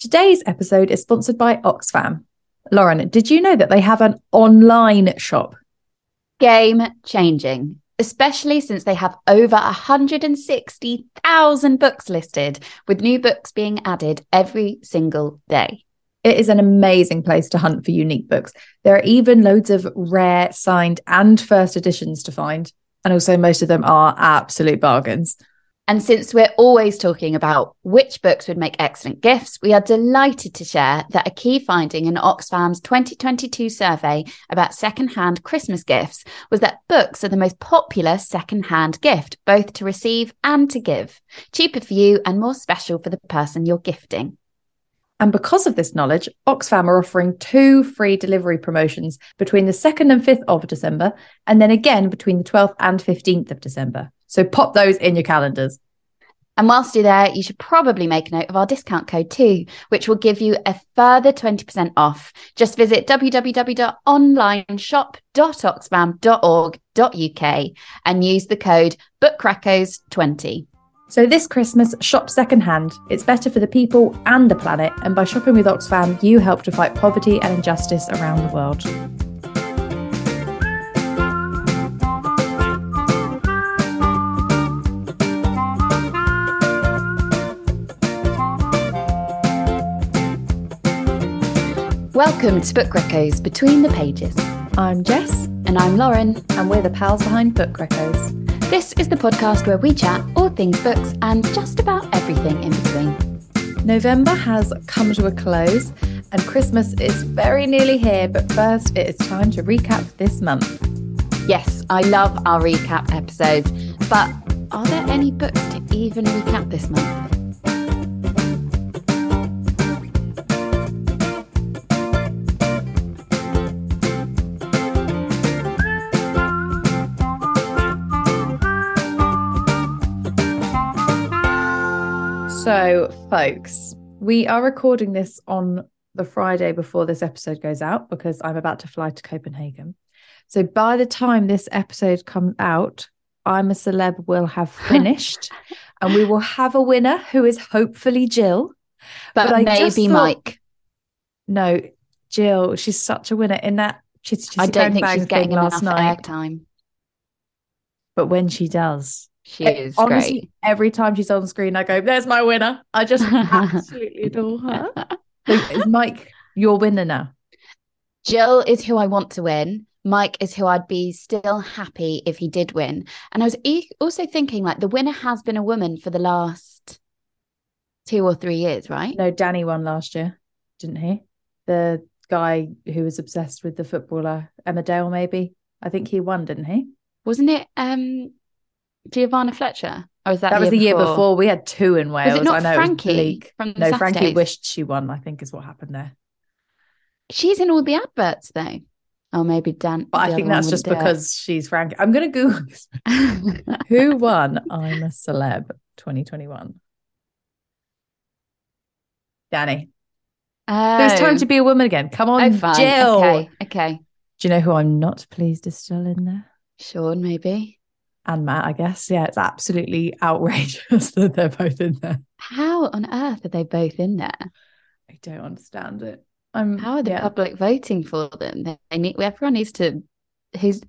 Today's episode is sponsored by Oxfam. Lauren, did you know that they have an online shop? Game changing, especially since they have over 160,000 books listed, with new books being added every single day. It is an amazing place to hunt for unique books. There are even loads of rare, signed and first editions to find. And also most of them are absolute bargains. And since we're always talking about which books would make excellent gifts, we are delighted to share that a key finding in Oxfam's 2022 survey about secondhand Christmas gifts was that books are the most popular secondhand gift, both to receive and to give. Cheaper for you and more special for the person you're gifting. And because of this knowledge, Oxfam are offering 2 free delivery promotions between the 2nd and 5th of December, and then again between the 12th and 15th of December. So pop those in your calendars. And whilst you're there, you should probably make a note of our discount code too, which will give you a further 20% off. Just visit www.onlineshop.oxfam.org.uk and use the code BookReccos20. So this Christmas, shop secondhand. It's better for the people and the planet. And by shopping with Oxfam, you help to fight poverty and injustice around the world. Welcome to Book Reccos Between the Pages. I'm Jess. And I'm Lauren. And we're the pals behind Book Reccos. This is the podcast where we chat all things books and just about everything in between. November has come to a close and Christmas is very nearly here, but first it is time to recap this month. Yes, I love our recap episodes, but are there any books to even recap this month? So, folks, we are recording this on the Friday before this episode goes out because I'm about to fly to Copenhagen. So by the time this episode comes out, I'm a Celeb will have finished and we will have a winner who is hopefully Jill. But maybe Mike. No, Jill, she's such a winner in that. She's I don't think she's getting enough airtime. But when she does... She is honestly great. Every time she's on screen, I go, there's my winner. I just absolutely adore her. So is Mike your winner now? Jill is who I want to win. Mike is who I'd be still happy if he did win. And I was also thinking, like, the winner has been a woman for the last 2 or 3 years, right? No, Danny won last year, didn't he? The guy who was obsessed with the footballer, Emma Dale, maybe. I think he won, didn't he? Wasn't it... Giovanna Fletcher? Or was that was the year before? We had 2 in Wales. Was it not Frankie from the Saturdays? No, Frankie wished she won, I think is what happened there. She's in all the adverts though. Oh, maybe Dan. But I think that's just because she's Frankie. I'm going to Google this. Who won I'm a Celeb 2021? Danny. Oh. There's time to be a woman again. Come on, Jill. Okay. Do you know who I'm not pleased is still in there? Sean, maybe. And Matt, I guess. Yeah, it's absolutely outrageous that they're both in there. How on earth are they both in there? I don't understand it. How are the public voting for them? Everyone needs to...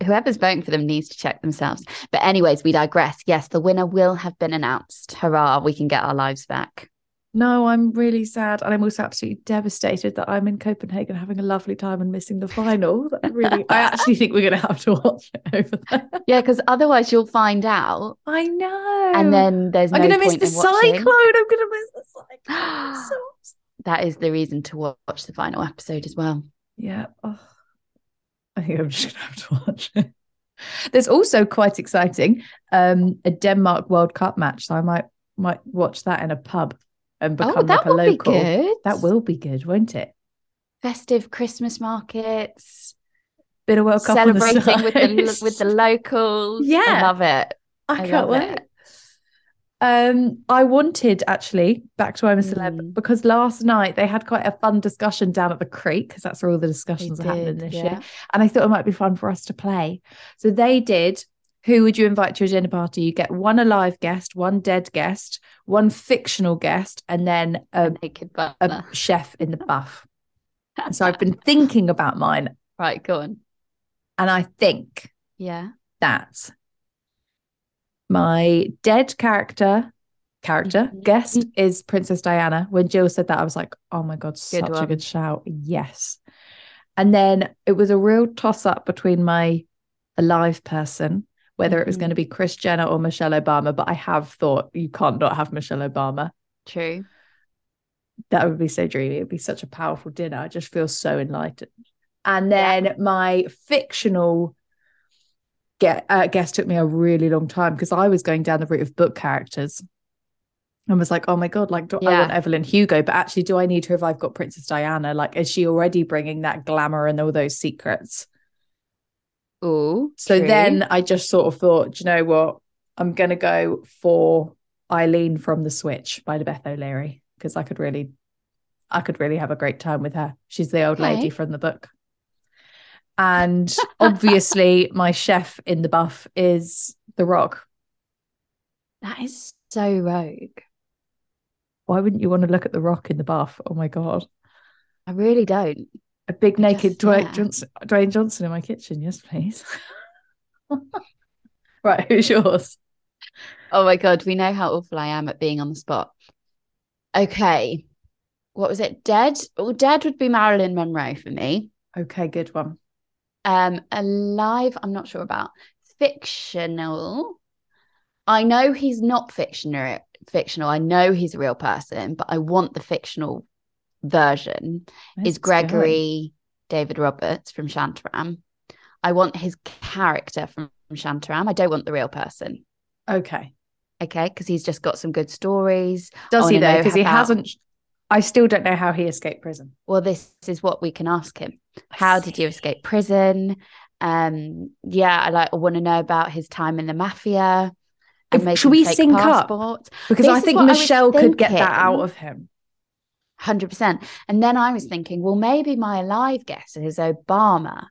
Whoever's voting for them needs to check themselves. But anyways, we digress. Yes, the winner will have been announced. Hurrah, we can get our lives back. No, I'm really sad. And I'm also absolutely devastated that I'm in Copenhagen having a lovely time and missing the final. I actually think we're going to have to watch it over there. Yeah, because otherwise you'll find out. I know. And then there's no point in watching. I'm going to miss the cyclone. So that is the reason to watch the final episode as well. Yeah. Oh, I think I'm just going to have to watch it. There's also quite exciting a Denmark World Cup match. So I might watch that in a pub. And become a local. That will be good, won't it? Festive Christmas markets, bit of World Cup, celebrating with the locals. Yeah, I love it. I can't wait. I wanted actually back to I'm a Celeb because last night they had quite a fun discussion down at the creek because that's where all the discussions are happening this year, and I thought it might be fun for us to play. So they did Who would you invite to a dinner party? You get one alive guest, one dead guest, one fictional guest, and then a chef in the buff. So I've been thinking about mine. Right, go on. And I think that my dead character guest is Princess Diana. When Jill said that, I was like, oh my God, such a good shout. Yes. And then it was a real toss up between my alive person, whether it was going to be Kris Jenner or Michelle Obama, but I have thought you can't not have Michelle Obama. True. That would be so dreamy. It'd be such a powerful dinner. I just feel so enlightened. And then my fictional guest took me a really long time because I was going down the route of book characters and was like, oh my God, like, I want Evelyn Hugo, but actually do I need her if I've got Princess Diana? Like, is she already bringing that glamour and all those secrets? Oh, so then I just sort of thought, do you know what? I'm going to go for Eileen from The Switch by Beth O'Leary because I could really have a great time with her. She's the old lady from the book. And obviously my chef in the buff is The Rock. That is so rogue. Why wouldn't you want to look at The Rock in the buff? Oh, my God. I really don't. A big naked Dwayne Johnson in my kitchen. Yes, please. Right, who's yours? Oh, my God. We know how awful I am at being on the spot. Okay. What was it? Dead? Well, dead would be Marilyn Monroe for me. Okay, good one. Alive, I'm not sure about. Fictional. I know he's not fictional. I know he's a real person, but I want the fictional version. That's is Gregory good. David Roberts from Shantaram. I want his character from Shantaram. I don't want the real person. Okay, because he's just got some good stories. Does he though? Because he hasn't. I still don't know how he escaped prison. Well, this is what we can ask him. How did you escape prison? I want to know about his time in the mafia. Should we sync passport up? Because I think Michelle could get that out of him. 100%. And then I was thinking, well, maybe my alive guess is Obama.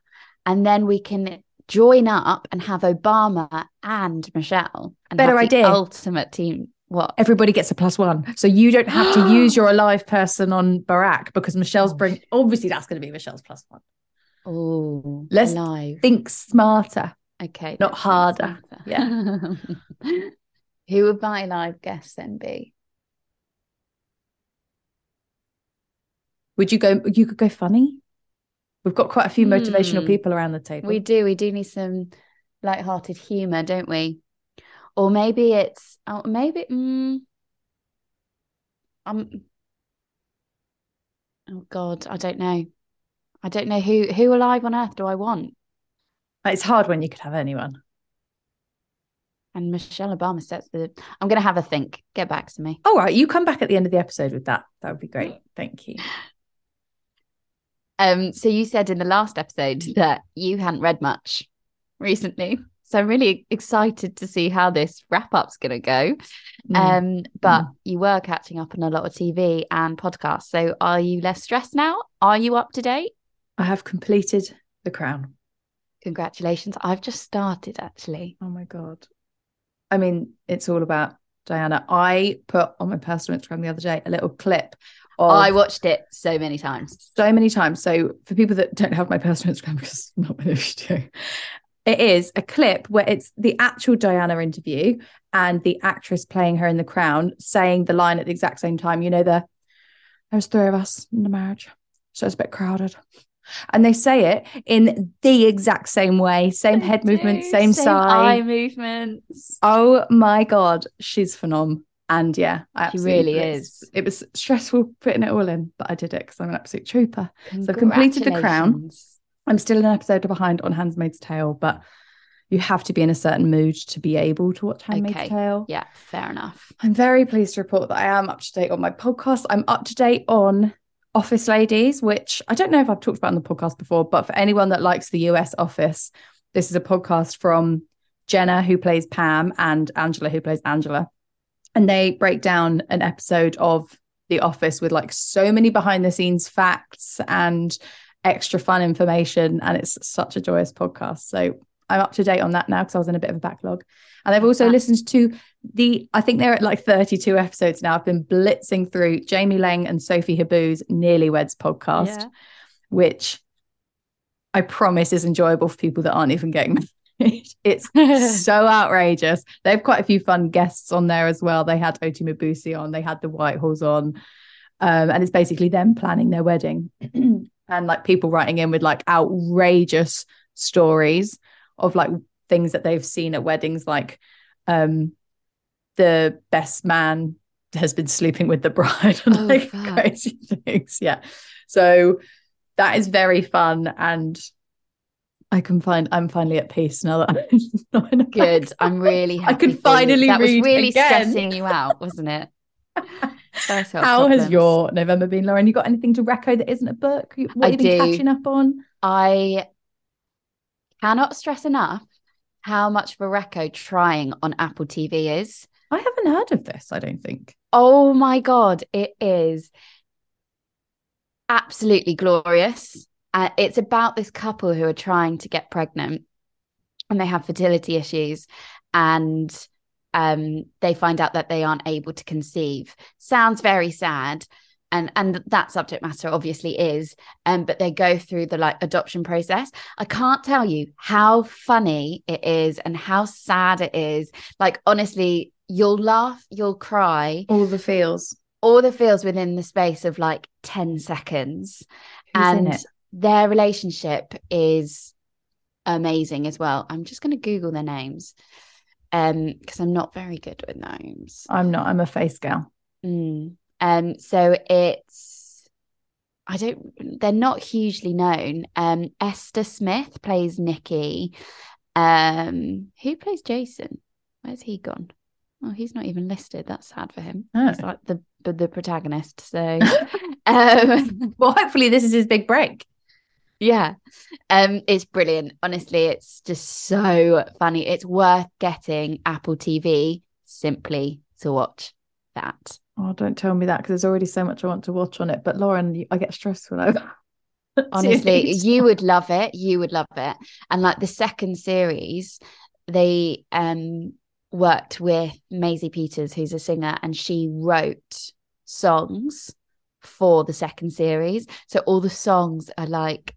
And then we can join up and have Obama and Michelle. And better have idea. The ultimate team. What? Everybody gets a +1. So you don't have to use your alive person on Barack because Michelle's obviously that's going to be Michelle's +1. Oh, let's think smarter. Okay. Not harder. Yeah. Who would my alive guest then be? Would you could go funny? We've got quite a few motivational people around the table. We do need some lighthearted humour, don't we? Or maybe it's oh God, I don't know. I don't know who alive on earth do I want? It's hard when you could have anyone. And Michelle Obama I'm going to have a think. Get back to me. All right. You come back at the end of the episode with that. That would be great. Thank you. So you said in the last episode that you hadn't read much recently. So I'm really excited to see how this wrap-up's going to go. But you were catching up on a lot of TV and podcasts. So are you less stressed now? Are you up to date? I have completed The Crown. Congratulations. I've just started, actually. Oh, my God. I mean, it's all about Diana. I put on my personal Instagram the other day a little clip. I watched it so many times. So for people that don't have my personal Instagram, because not many of you do, it is a clip where it's the actual Diana interview and the actress playing her in The Crown saying the line at the exact same time. You know, there's three of us in the marriage, so it's a bit crowded. And they say it in the exact same way, same head movement, same sigh, eye movements. Oh my God, she's phenom. And yeah, she really is. It was stressful putting it all in, but I did it because I'm an absolute trooper. So I've completed The Crown. I'm still an episode behind on Handmaid's Tale, but you have to be in a certain mood to be able to watch Handmaid's Tale. Yeah, fair enough. I'm very pleased to report that I am up to date on my podcast. I'm up to date on Office Ladies, which I don't know if I've talked about on the podcast before, but for anyone that likes the US Office, this is a podcast from Jenna, who plays Pam, and Angela, who plays Angela. And they break down an episode of The Office with like so many behind the scenes facts and extra fun information. And it's such a joyous podcast. So I'm up to date on that now because I was in a bit of a backlog. And I've also listened to I think they're at like 32 episodes now. I've been blitzing through Jamie Lang and Sophie Habu's Nearly Weds podcast, which I promise is enjoyable for people that aren't even getting married. It's so outrageous. They have quite a few fun guests on there as well. They had Oti Mabusi on, they had the Whitehalls on. And it's basically them planning their wedding and like people writing in with like outrageous stories of like things that they've seen at weddings, like the best man has been sleeping with the bride and like crazy things. Yeah. So that is very fun. And I'm finally at peace now that I'm not in a good. I'm really happy. I can finally read. That was really stressing you out, wasn't it? How has your November been, Lauren? You got anything to reco that isn't a book? What have you been catching up on? I cannot stress enough how much of a reco Trying on Apple TV is. I haven't heard of this, I don't think. Oh my God, it is absolutely glorious. It's about this couple who are trying to get pregnant and they have fertility issues and they find out that they aren't able to conceive. Sounds very sad, and that subject matter obviously is, but they go through the like adoption process. I can't tell you how funny it is and how sad it is. Like honestly, you'll laugh, you'll cry, all the feels within the space of like 10 seconds. Who's and their relationship is amazing as well. I'm just going to Google their names. Because I'm not very good with names. I'm a face gal. So they're not hugely known. Esther Smith plays Nikki. Who plays Jason? Where's he gone? Oh, he's not even listed. That's sad for him. Oh. He's like the protagonist. So well, hopefully this is his big break. Yeah. It's brilliant. Honestly, it's just so funny. It's worth getting Apple TV simply to watch that. Oh, don't tell me that, because there's already so much I want to watch on it. But Lauren, I get stressed when I honestly, you would love it. You would love it. And like the second series, they worked with Maisie Peters, who's a singer, and she wrote songs for the second series. So all the songs are like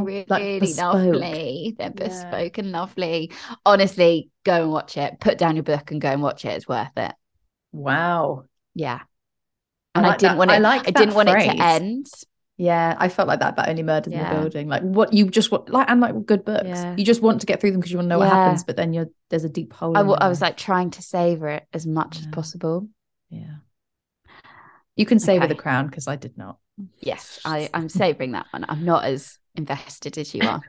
really lovely. They're bespoke and lovely. Honestly, go and watch it. Put down your book and go and watch it. It's worth it. Wow. Yeah. And I didn't want it to end. Yeah, I felt like that about Only Murders in the Building. Like what you just want, like, and like good books. Yeah. You just want to get through them because you want to know what happens, but then there's a deep hole. I was like trying to savor it as much as possible. Yeah. You can savour The Crown, because I did not. Yes, I'm savouring that one. I'm not as invested as you are.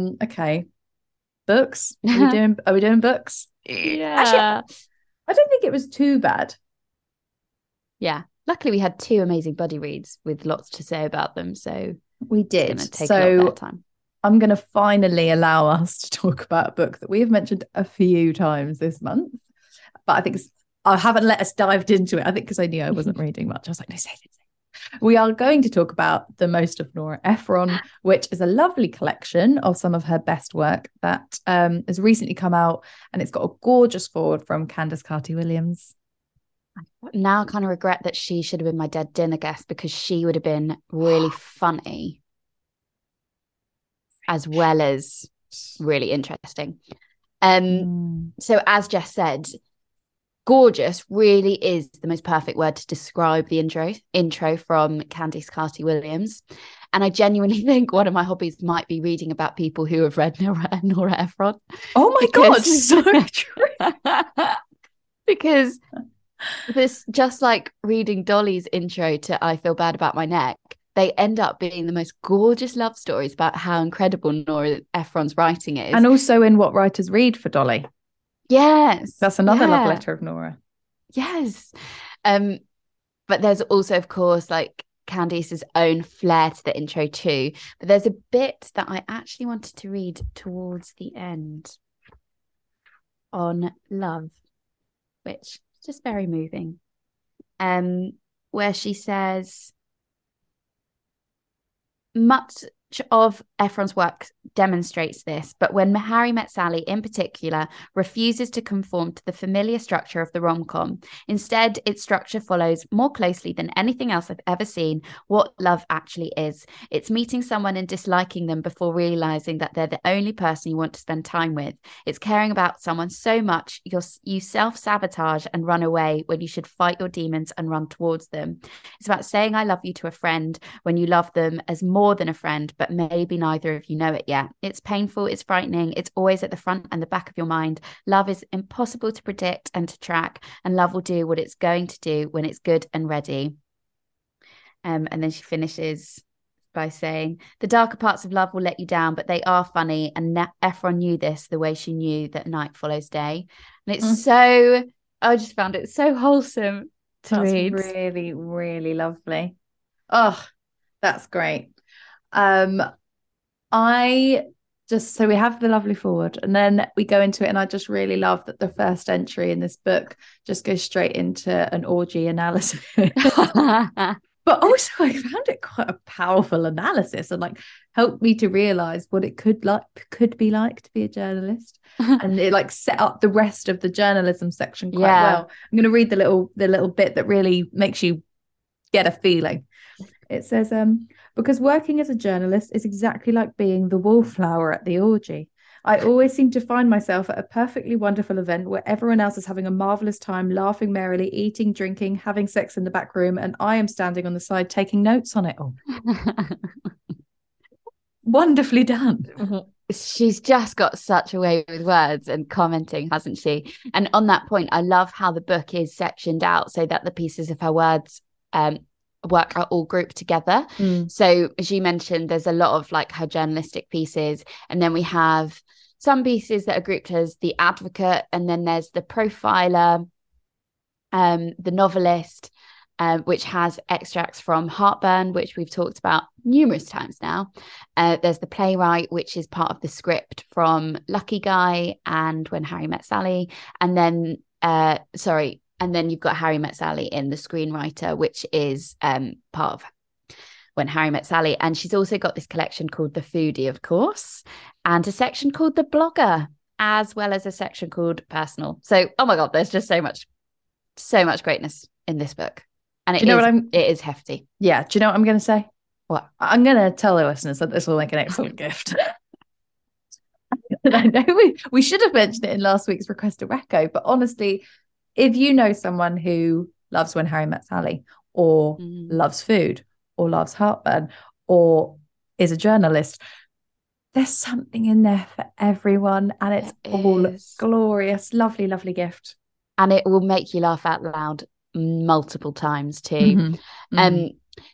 Okay. Books. Are we doing books? Yeah. Actually, I don't think it was too bad. Yeah. Luckily we had two amazing buddy reads with lots to say about them. So we did. Take a lot of time. I'm gonna finally allow us to talk about a book that we have mentioned a few times this month. But I think I haven't let us dive into it. I think because I knew I wasn't reading much. I was like, no, say. We are going to talk about The Most of Nora Ephron, which is a lovely collection of some of her best work that has recently come out, and it's got a gorgeous foreword from Candace Carty-Williams. Now I kind of regret that she should have been my dead dinner guest, because she would have been really funny as well as really interesting. So as Jess said, gorgeous really is the most perfect word to describe the intro from Candace Carty-Williams. And I genuinely think one of my hobbies might be reading about people who have read Nora Ephron. Oh my God, so true. Because this, just like reading Dolly's intro to I Feel Bad About My Neck, they end up being the most gorgeous love stories about how incredible Nora Ephron's writing is. And also in What Writers Read for Dolly. Yes. That's another love letter of Nora. Yes. But there's also, of course, like Candice's own flair to the intro too. But there's a bit that I actually wanted to read towards the end on love, which is just very moving, where she says, much Much of Ephron's work demonstrates this, but When Harry Met Sally, in particular, refuses to conform to the familiar structure of the rom-com. Instead, its structure follows more closely than anything else I've ever seen what love actually is. It's meeting someone and disliking them before realizing that they're the only person you want to spend time with. It's caring about someone so much you self-sabotage and run away when you should fight your demons and run towards them. It's about saying I love you to a friend when you love them as more than a friend, but maybe neither of you know it yet. It's painful, it's frightening, it's always at the front and the back of your mind. Love is impossible to predict and to track, and love will do what it's going to do when it's good and ready. And then she finishes by saying, the darker parts of love will let you down, but they are funny, and Ephron knew this the way she knew that night follows day. And it's so, I just found it so wholesome to read. Really, really lovely. Oh, that's great. I just, so we have the lovely forward and then we go into it, and I just really love that the first entry in this book just goes straight into an orgy analysis. But also I found it quite a powerful analysis, and like helped me to realize what it could be like to be a journalist. And it like set up the rest of the journalism section quite well. I'm going to read the little bit that really makes you get a feeling. It says, because working as a journalist is exactly like being the wallflower at the orgy. I always seem to find myself at a perfectly wonderful event where everyone else is having a marvellous time, laughing merrily, eating, drinking, having sex in the back room, and I am standing on the side taking notes on it all. Wonderfully done. Mm-hmm. She's just got such a way with words and commenting, hasn't she? And on that point, I love how the book is sectioned out so that the pieces of her words work are all grouped together. So as you mentioned, there's a lot of like her journalistic pieces, and then we have some pieces that are grouped as the advocate, and then there's the profiler, the novelist, which has extracts from Heartburn, which we've talked about numerous times now. There's the playwright, which is part of the script from Lucky Guy and When Harry Met Sally, and then you've got Harry Met Sally in the screenwriter, which is part of When Harry Met Sally. And she's also got this collection called The Foodie, of course, and a section called The Blogger, as well as a section called Personal. So, oh my God, there's just so much greatness in this book. And it is hefty. Yeah. Do you know what I'm going to say? What? I'm going to tell the listeners that this will make an excellent gift. And I know we should have mentioned it in last week's Request a Recco, but honestly, if you know someone who loves When Harry Met Sally, or loves food, or loves Heartburn, or is a journalist, there's something in there for everyone, and it's all glorious. Lovely, lovely gift. And it will make you laugh out loud multiple times too. Mm-hmm.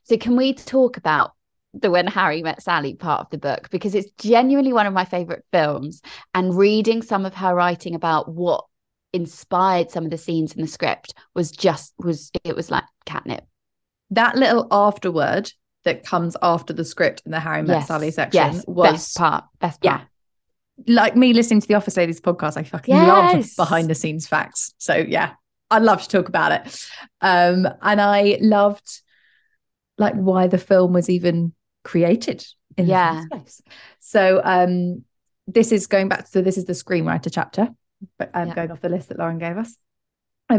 So can we talk about the When Harry Met Sally part of the book? Because it's genuinely one of my favourite films, and reading some of her writing about what inspired some of the scenes in the script was like catnip. That little afterword that comes after the script in the Harry Met Sally section was best part. Like me listening to the Office Ladies podcast, I fucking love behind the scenes facts, so I'd love to talk about it. And I loved like why the film was even created in the first place. So this is going back to, so this is the screenwriter chapter, but I'm going off the list that Lauren gave us.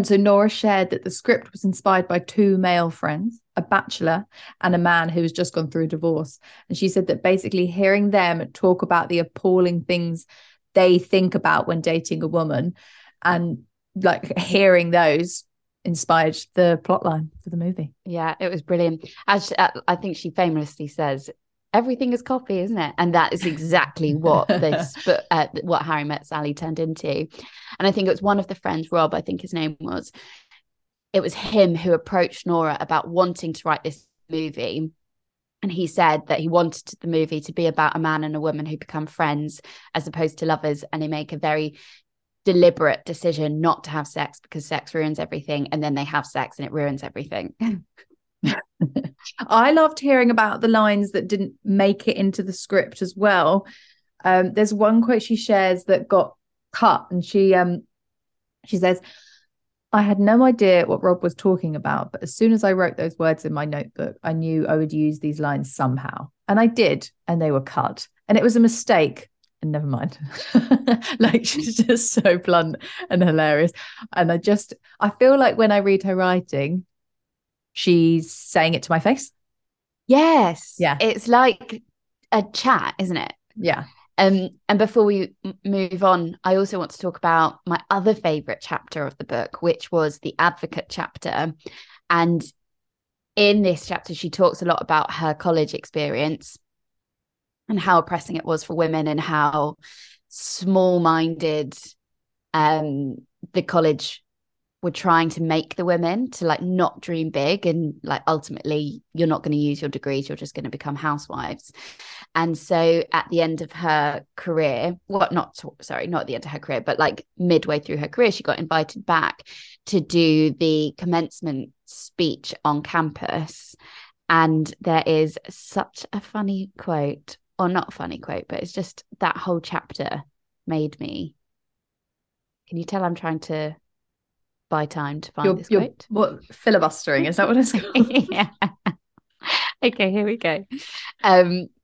So Nora shared that the script was inspired by two male friends, a bachelor and a man who has just gone through a divorce. And she said that basically hearing them talk about the appalling things they think about when dating a woman, and like hearing those inspired the plotline for the movie. Yeah, it was brilliant. As I think she famously says, everything is copy, isn't it? And that is exactly what this, what Harry Met Sally turned into. And I think it was one of the friends, Rob, I think his name was. It was him who approached Nora about wanting to write this movie. And he said that he wanted the movie to be about a man and a woman who become friends as opposed to lovers. And they make a very deliberate decision not to have sex because sex ruins everything. And then they have sex and it ruins everything. I loved hearing about the lines that didn't make it into the script as well. There's one quote she shares that got cut, and she says, I had no idea what Rob was talking about, but as soon as I wrote those words in my notebook, I knew I would use these lines somehow. And I did, and they were cut. And it was a mistake. And never mind. Like, she's just so blunt and hilarious. And I feel like when I read her writing, she's saying it to my face. Yes. Yeah. It's like a chat, isn't it? Yeah. And before we move on, I also want to talk about my other favourite chapter of the book, which was the advocate chapter. And in this chapter, she talks a lot about her college experience and how oppressing it was for women and how small-minded the college were trying to make the women to, like, not dream big and, like, ultimately you're not going to use your degrees, you're just going to become housewives. And so at the end of her career, not at the end of her career, but like midway through her career, she got invited back to do the commencement speech on campus. And there is such a funny quote, or not funny quote, but it's just that whole chapter made me. Can you tell I'm trying to buy time to find this quote? What, filibustering? Is that what it's called? Yeah. Okay, here we go.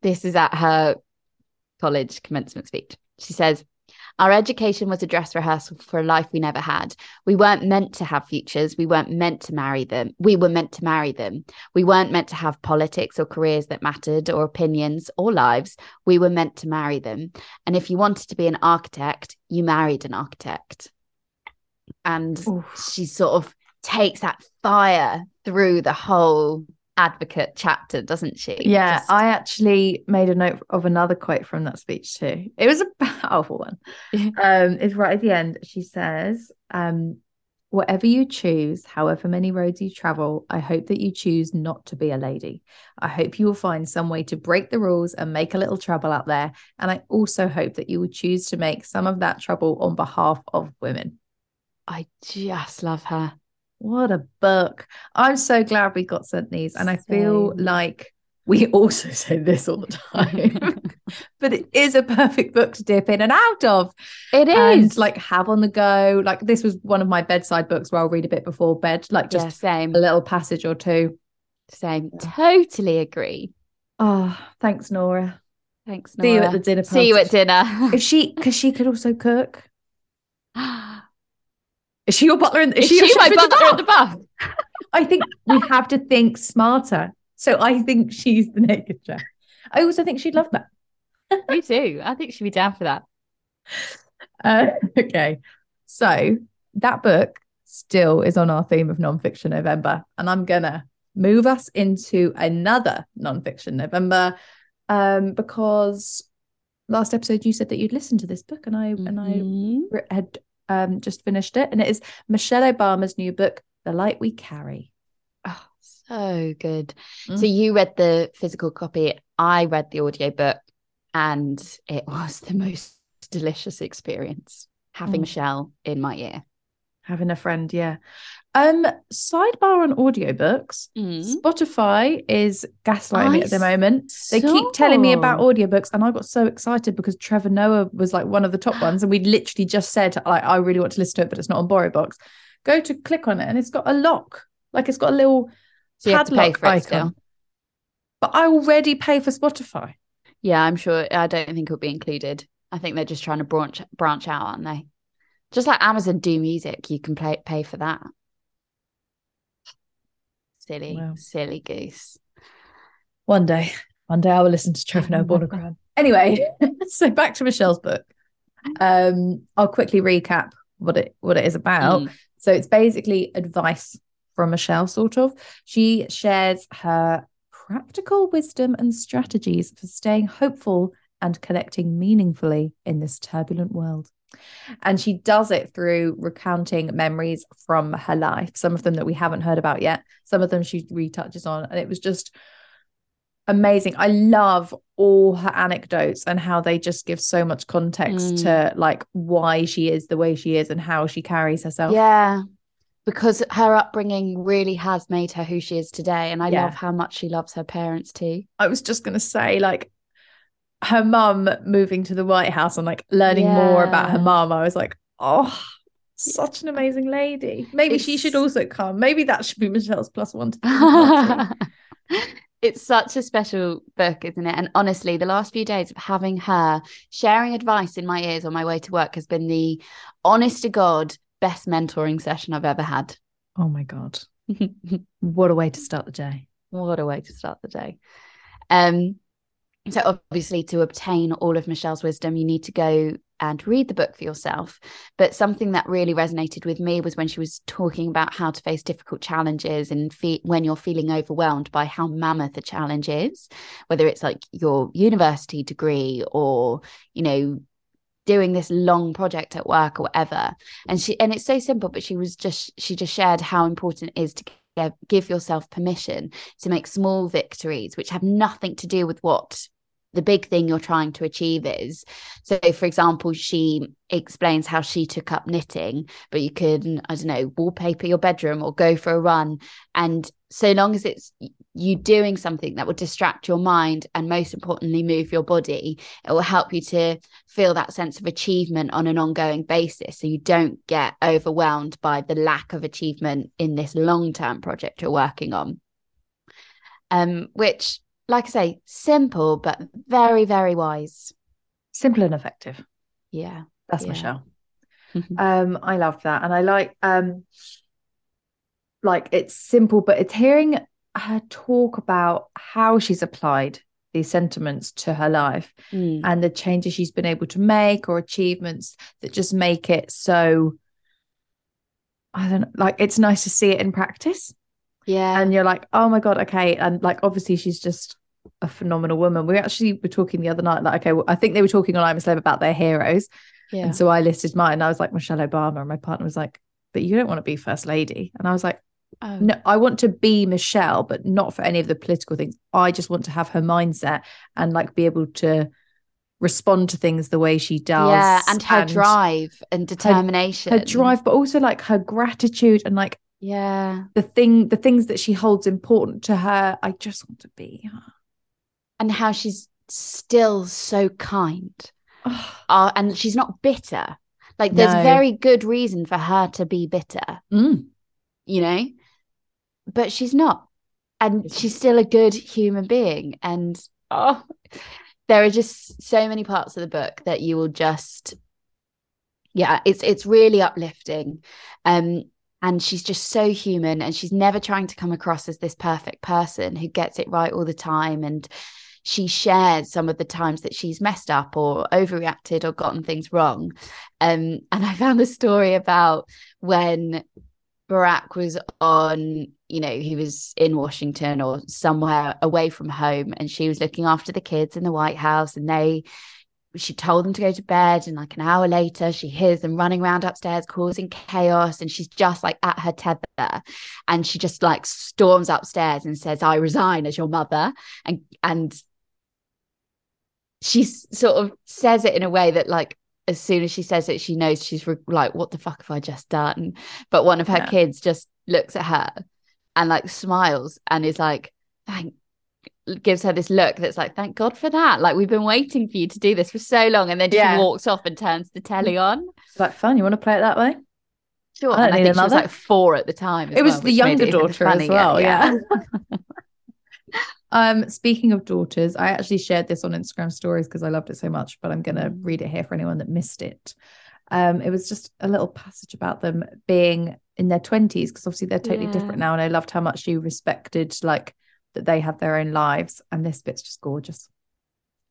This is at her college commencement speech. She says, "Our education was a dress rehearsal for a life we never had. We weren't meant to have futures. We weren't meant to marry them. We were meant to marry them. We weren't meant to have politics or careers that mattered or opinions or lives. We were meant to marry them. And if you wanted to be an architect, you married an architect." And oof, she sort of takes that fire through the whole advocate chapter, doesn't she? Yeah. I actually made a note of another quote from that speech too. It was a powerful one. It's right at the end. She says, "Whatever you choose, however many roads you travel, I hope that you choose not to be a lady. I hope you will find some way to break the rules and make a little trouble out there. And I also hope that you will choose to make some of that trouble on behalf of women." I just love her. What a book. I'm so glad we got sent these. And I feel like we also say this all the time. But it is a perfect book to dip in and out of. It is. And like have on the go. Like this was one of my bedside books where I'll read a bit before bed. Like just a little passage or two. Same. Yeah. Totally agree. Oh, thanks, Nora. Thanks, Nora. See you at the dinner party. See you at dinner. Because she could also cook. Is she your butler? Is she my butler at the bar? I think we have to think smarter. So I think she's the naked chef. I also think she'd love that. Me too. I think she'd be down for that. Okay. So that book still is on our theme of nonfiction November. And I'm going to move us into another nonfiction November because last episode you said that you'd listened to this book and I had just finished it, and it is Michelle Obama's new book, The Light We Carry. Oh, so good. So you read the physical copy, I read the audiobook, and it was the most delicious experience having Michelle in my ear. Having a friend, yeah. Sidebar on audiobooks. Spotify is gaslighting me at the moment. They keep telling me about audiobooks, and I got so excited because Trevor Noah was like one of the top ones, and we literally just said, like, I really want to listen to it, but it's not on Borrowbox. Go to click on it, and it's got a lock. Like, it's got a little padlock icon. Still. But I already pay for Spotify. Yeah, I'm sure. I don't think it'll be included. I think they're just trying to branch out, aren't they? Just like Amazon Do Music, you can pay for that. Silly, silly goose. One day I will listen to Trevor Noah Borderground. Anyway, so back to Michelle's book. I'll quickly recap what it is about. So it's basically advice from Michelle, sort of. She shares her practical wisdom and strategies for staying hopeful and connecting meaningfully in this turbulent world. And she does it through recounting memories from her life, some of them that we haven't heard about yet, some of them she retouches on, and it was just amazing. I love all her anecdotes and how they just give so much context to like why she is the way she is and how she carries herself. Yeah, because her upbringing really has made her who she is today, and I love how much she loves her parents too. I was just going to say, like, her mum moving to the White House and like learning more about her mum, I was like, oh, such an amazing lady. Maybe she should also come. Maybe that should be Michelle's +1 to the party. It's such a special book, isn't it? And honestly, the last few days of having her sharing advice in my ears on my way to work has been the, honest to God, best mentoring session I've ever had. Oh my God. What a way to start the day. What a way to start the day. So obviously to obtain all of Michelle's wisdom, you need to go and read the book for yourself. But something that really resonated with me was when she was talking about how to face difficult challenges and when you're feeling overwhelmed by how mammoth a challenge is, whether it's like your university degree or, you know, doing this long project at work or whatever. And it's so simple, but she just shared how important it is to give yourself permission to make small victories, which have nothing to do with what the big thing you're trying to achieve is. So, for example, she explains how she took up knitting, but you can, I don't know, wallpaper your bedroom or go for a run. And so long as it's you doing something that will distract your mind and, most importantly, move your body, it will help you to feel that sense of achievement on an ongoing basis, so you don't get overwhelmed by the lack of achievement in this long-term project you're working on. Which, like I say, simple, but very, very wise. Simple and effective. Yeah. That's Michelle. Mm-hmm. I love that. And I like it's simple, but it's hearing her talk about how she's applied these sentiments to her life and the changes she's been able to make, or achievements that just make it so, I don't know, like it's nice to see it in practice. Yeah. And you're like, oh my God, okay. And like, obviously she's just a phenomenal woman. We actually were talking the other night, like, okay, well, I think they were talking on I'm a Celeb about their heroes. Yeah. And so I listed mine and I was like, Michelle Obama. And my partner was like, but you don't want to be first lady. And I was like, oh. No, I want to be Michelle, but not for any of the political things. I just want to have her mindset and like be able to respond to things the way she does. Yeah. And her drive and determination. Her drive, but also like her gratitude and like, yeah, the things that she holds important to her. I just want to be her. And how she's still so kind. And she's not bitter. Like there's very good reason for her to be bitter, you know, but she's not. And she's still a good human being. And there are just so many parts of the book that you will just, yeah, it's really uplifting. And she's just so human, and she's never trying to come across as this perfect person who gets it right all the time. And she shares some of the times that she's messed up or overreacted or gotten things wrong. And I found a story about when Barack was on, you know, he was in Washington or somewhere away from home, and she was looking after the kids in the White House, and she told them to go to bed, and like an hour later she hears them running around upstairs causing chaos, and she's just like at her tether, and she just like storms upstairs and says, I resign as your mother. And she sort of says it in a way that, like, as soon as she says it, she knows she's like, what the fuck have I just done? But one of her kids just looks at her and like smiles and is like, gives her this look that's like, thank God for that, like we've been waiting for you to do this for so long. And then she walks off and turns the telly on. It's like, fun, you want to play it that way? Sure. And I think she was like 4 at the time. It was the younger daughter as well. Yeah. Speaking of daughters, I actually shared this on Instagram stories because I loved it so much, but I'm gonna read it here for anyone that missed it. It was just a little passage about them being in their 20s, because obviously they're totally different now, and I loved how much she respected like that they have their own lives. And this bit's just gorgeous.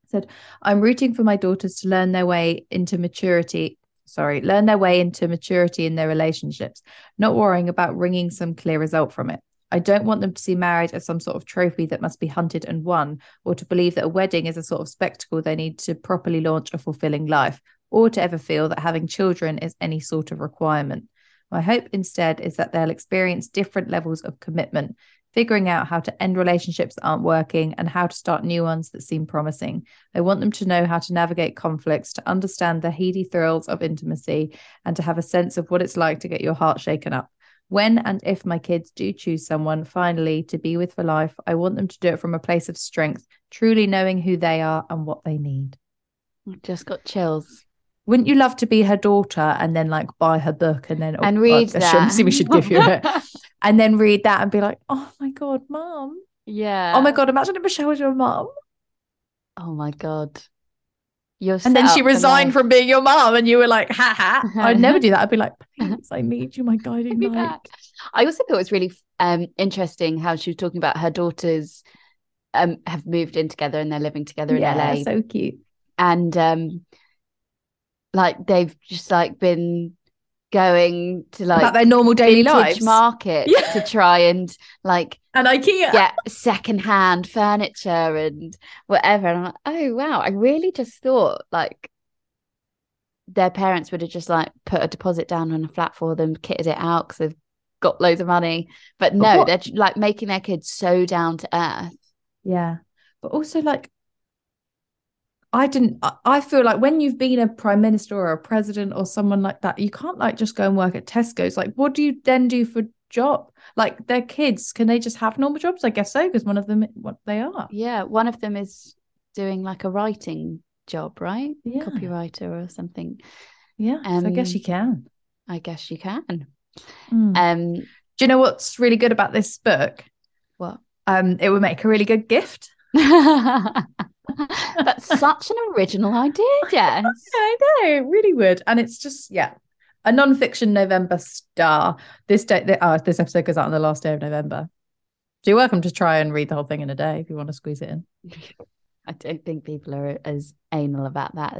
It said, I'm rooting for my daughters to learn their way into maturity in their relationships, not worrying about wringing some clear result from it. I don't want them to see marriage as some sort of trophy that must be hunted and won, or to believe that a wedding is a sort of spectacle they need to properly launch a fulfilling life, or to ever feel that having children is any sort of requirement. My hope instead is that they'll experience different levels of commitment, figuring out how to end relationships that aren't working and how to start new ones that seem promising. I want them to know how to navigate conflicts, to understand the heady thrills of intimacy, and to have a sense of what it's like to get your heart shaken up. When and if my kids do choose someone, finally, to be with for life, I want them to do it from a place of strength, truly knowing who they are and what they need. I've just got chills. Wouldn't you love to be her daughter and then like buy her book and then read that? We should give you it. And then read that and be like, oh my God, Mom. Yeah. Oh my God, imagine if Michelle was your mum. Oh my God. And then she resigned from being your mum and you were like, ha ha. I'd never do that. I'd be like, please, I need you, my guiding light. I also thought it was really interesting how she was talking about her daughters have moved in together and they're living together in LA. So cute. And like they've just like been going to like about their normal daily lives market to try and like and IKEA get secondhand furniture and whatever. And I'm like, oh wow, I really just thought like their parents would have just like put a deposit down on a flat for them, kitted it out because they've got loads of money. But no, they're like making their kids so down to earth. Yeah, but also like I feel like when you've been a prime minister or a president or someone like that, you can't like just go and work at Tesco's. Like, what do you then do for a job? Like their kids, can they just have normal jobs? I guess so, because one of them, what they are. Yeah. One of them is doing like a writing job, right? Yeah. Copywriter or something. Yeah. So I guess you can. Mm. Do you know what's really good about this book? What? It would make a really good gift. That's such an original idea, Jess. I know, it really would. And it's just, yeah, a non-fiction November star. This episode goes out on the last day of November. So you're welcome to try and read the whole thing in a day if you want to squeeze it in. I don't think people are as anal about that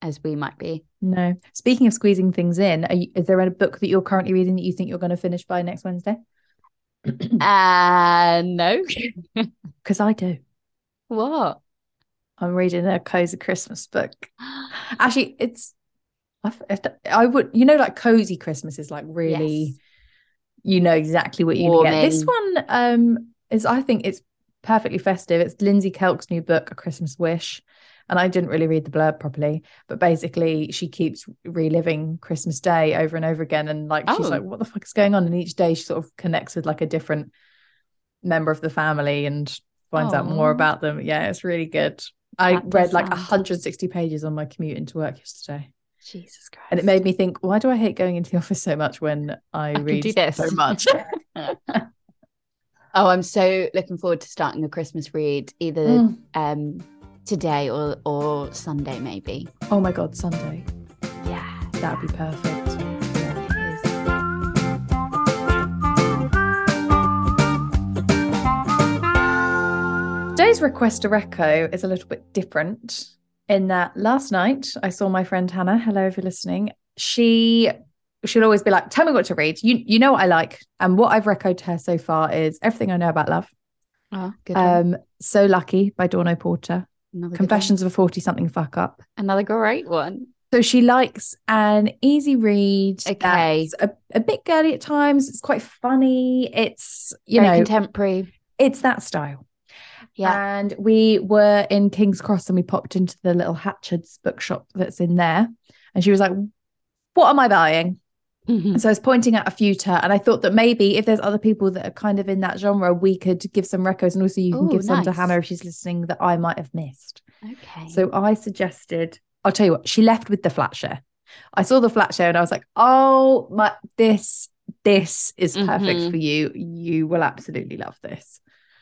as we might be. No. Speaking of squeezing things in, is there a book that you're currently reading that you think you're going to finish by next Wednesday? No. Because I do. What? I'm reading a cozy Christmas book. Actually, I would cozy Christmas is like really, you know exactly what you're going to get. This one is, I think it's perfectly festive. It's Lindsay Kelk's new book, A Christmas Wish. And I didn't really read the blurb properly, but basically she keeps reliving Christmas Day over and over again. And like, she's like, what the fuck is going on? And each day she sort of connects with like a different member of the family and finds out more about them. Yeah, it's really good. I read like 160 pages on my commute into work yesterday. Jesus Christ. And it made me think, why do I hate going into the office so much when I read this so much? I'm so looking forward to starting a Christmas read either today or Sunday maybe. Oh my God, Sunday. Yeah. That'd be perfect. Today's request to Recco is a little bit different in that last night I saw my friend Hannah. Hello, if you're listening. She'll always be like, tell me what to read. You know what I like. And what I've recco'd to her so far is Everything I Know About Love. Oh, good one. So Lucky by Dawn O'Porter. Confessions of a 40-something F**k Up. Another great one. So she likes an easy read. Okay. That's a bit girly at times. It's quite funny. It's, very contemporary. It's that style. Yeah. And we were in King's Cross and we popped into the little Hatchard's bookshop that's in there. And she was like, what am I buying? Mm-hmm. And so I was pointing out a few to her. And I thought that maybe if there's other people that are kind of in that genre, we could give some recos. And also you can give some to Hannah if she's listening that I might have missed. Okay. So I suggested, I'll tell you what, she left with The Flat Share. I saw The Flat Share and I was like, oh, my, this is perfect for you. You will absolutely love this.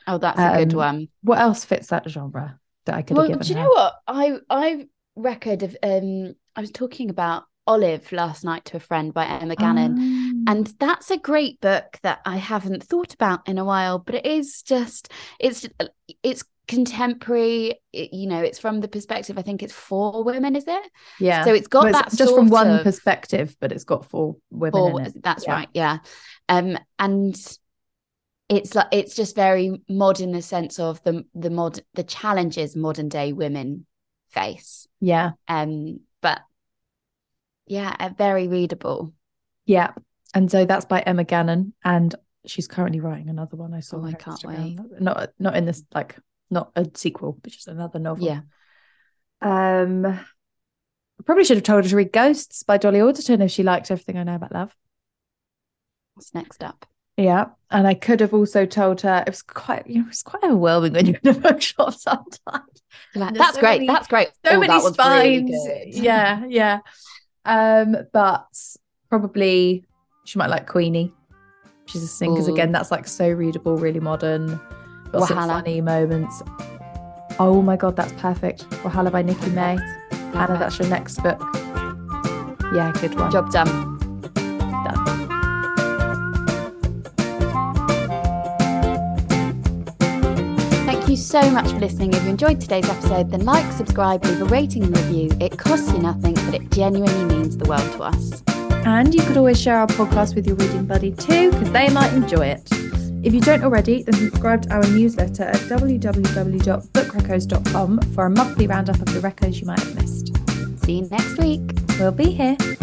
Oh, that's a good one. What else fits that genre that I could have given her? Do you know what? I record of, I was talking about Olive last night to a friend by Emma Gannon. And that's a great book that I haven't thought about in a while, but it is just, it's contemporary, it's from the perspective, I think it's 4 women, is it? Yeah. So it's got that just from one perspective, but it's got 4 women in it. That's right, yeah. And it's like it's just very mod in the sense of the challenges modern day women face. Yeah. But yeah, very readable. Yeah. And so that's by Emma Gannon, and she's currently writing another one. I saw. I can't wait. Not in this not a sequel, but just another novel. Yeah. I probably should have told her to read Ghosts by Dolly Alderton if she liked Everything I Know About Love. What's next up? Yeah, and I could have also told her it was quite, it's quite overwhelming when you're in a bookshop sometimes. Like, that's great. So many spines. Really yeah. But probably she might like Queenie. She's a singer because again, that's like so readable, really modern. got some funny moments. Oh my God, that's perfect. Wahala by Nikki May. Anna, that's your next book. Yeah, good one. Job done. Done. Thank you so much for listening. If you enjoyed today's episode, then like, subscribe, leave a rating and review. It costs you nothing, but it genuinely means the world to us. And you could always share our podcast with your reading buddy too, because they might enjoy it. If you don't already, then subscribe to our newsletter at www.bookreccos.com for a monthly roundup of the reccos you might have missed. See you next week. We'll be here.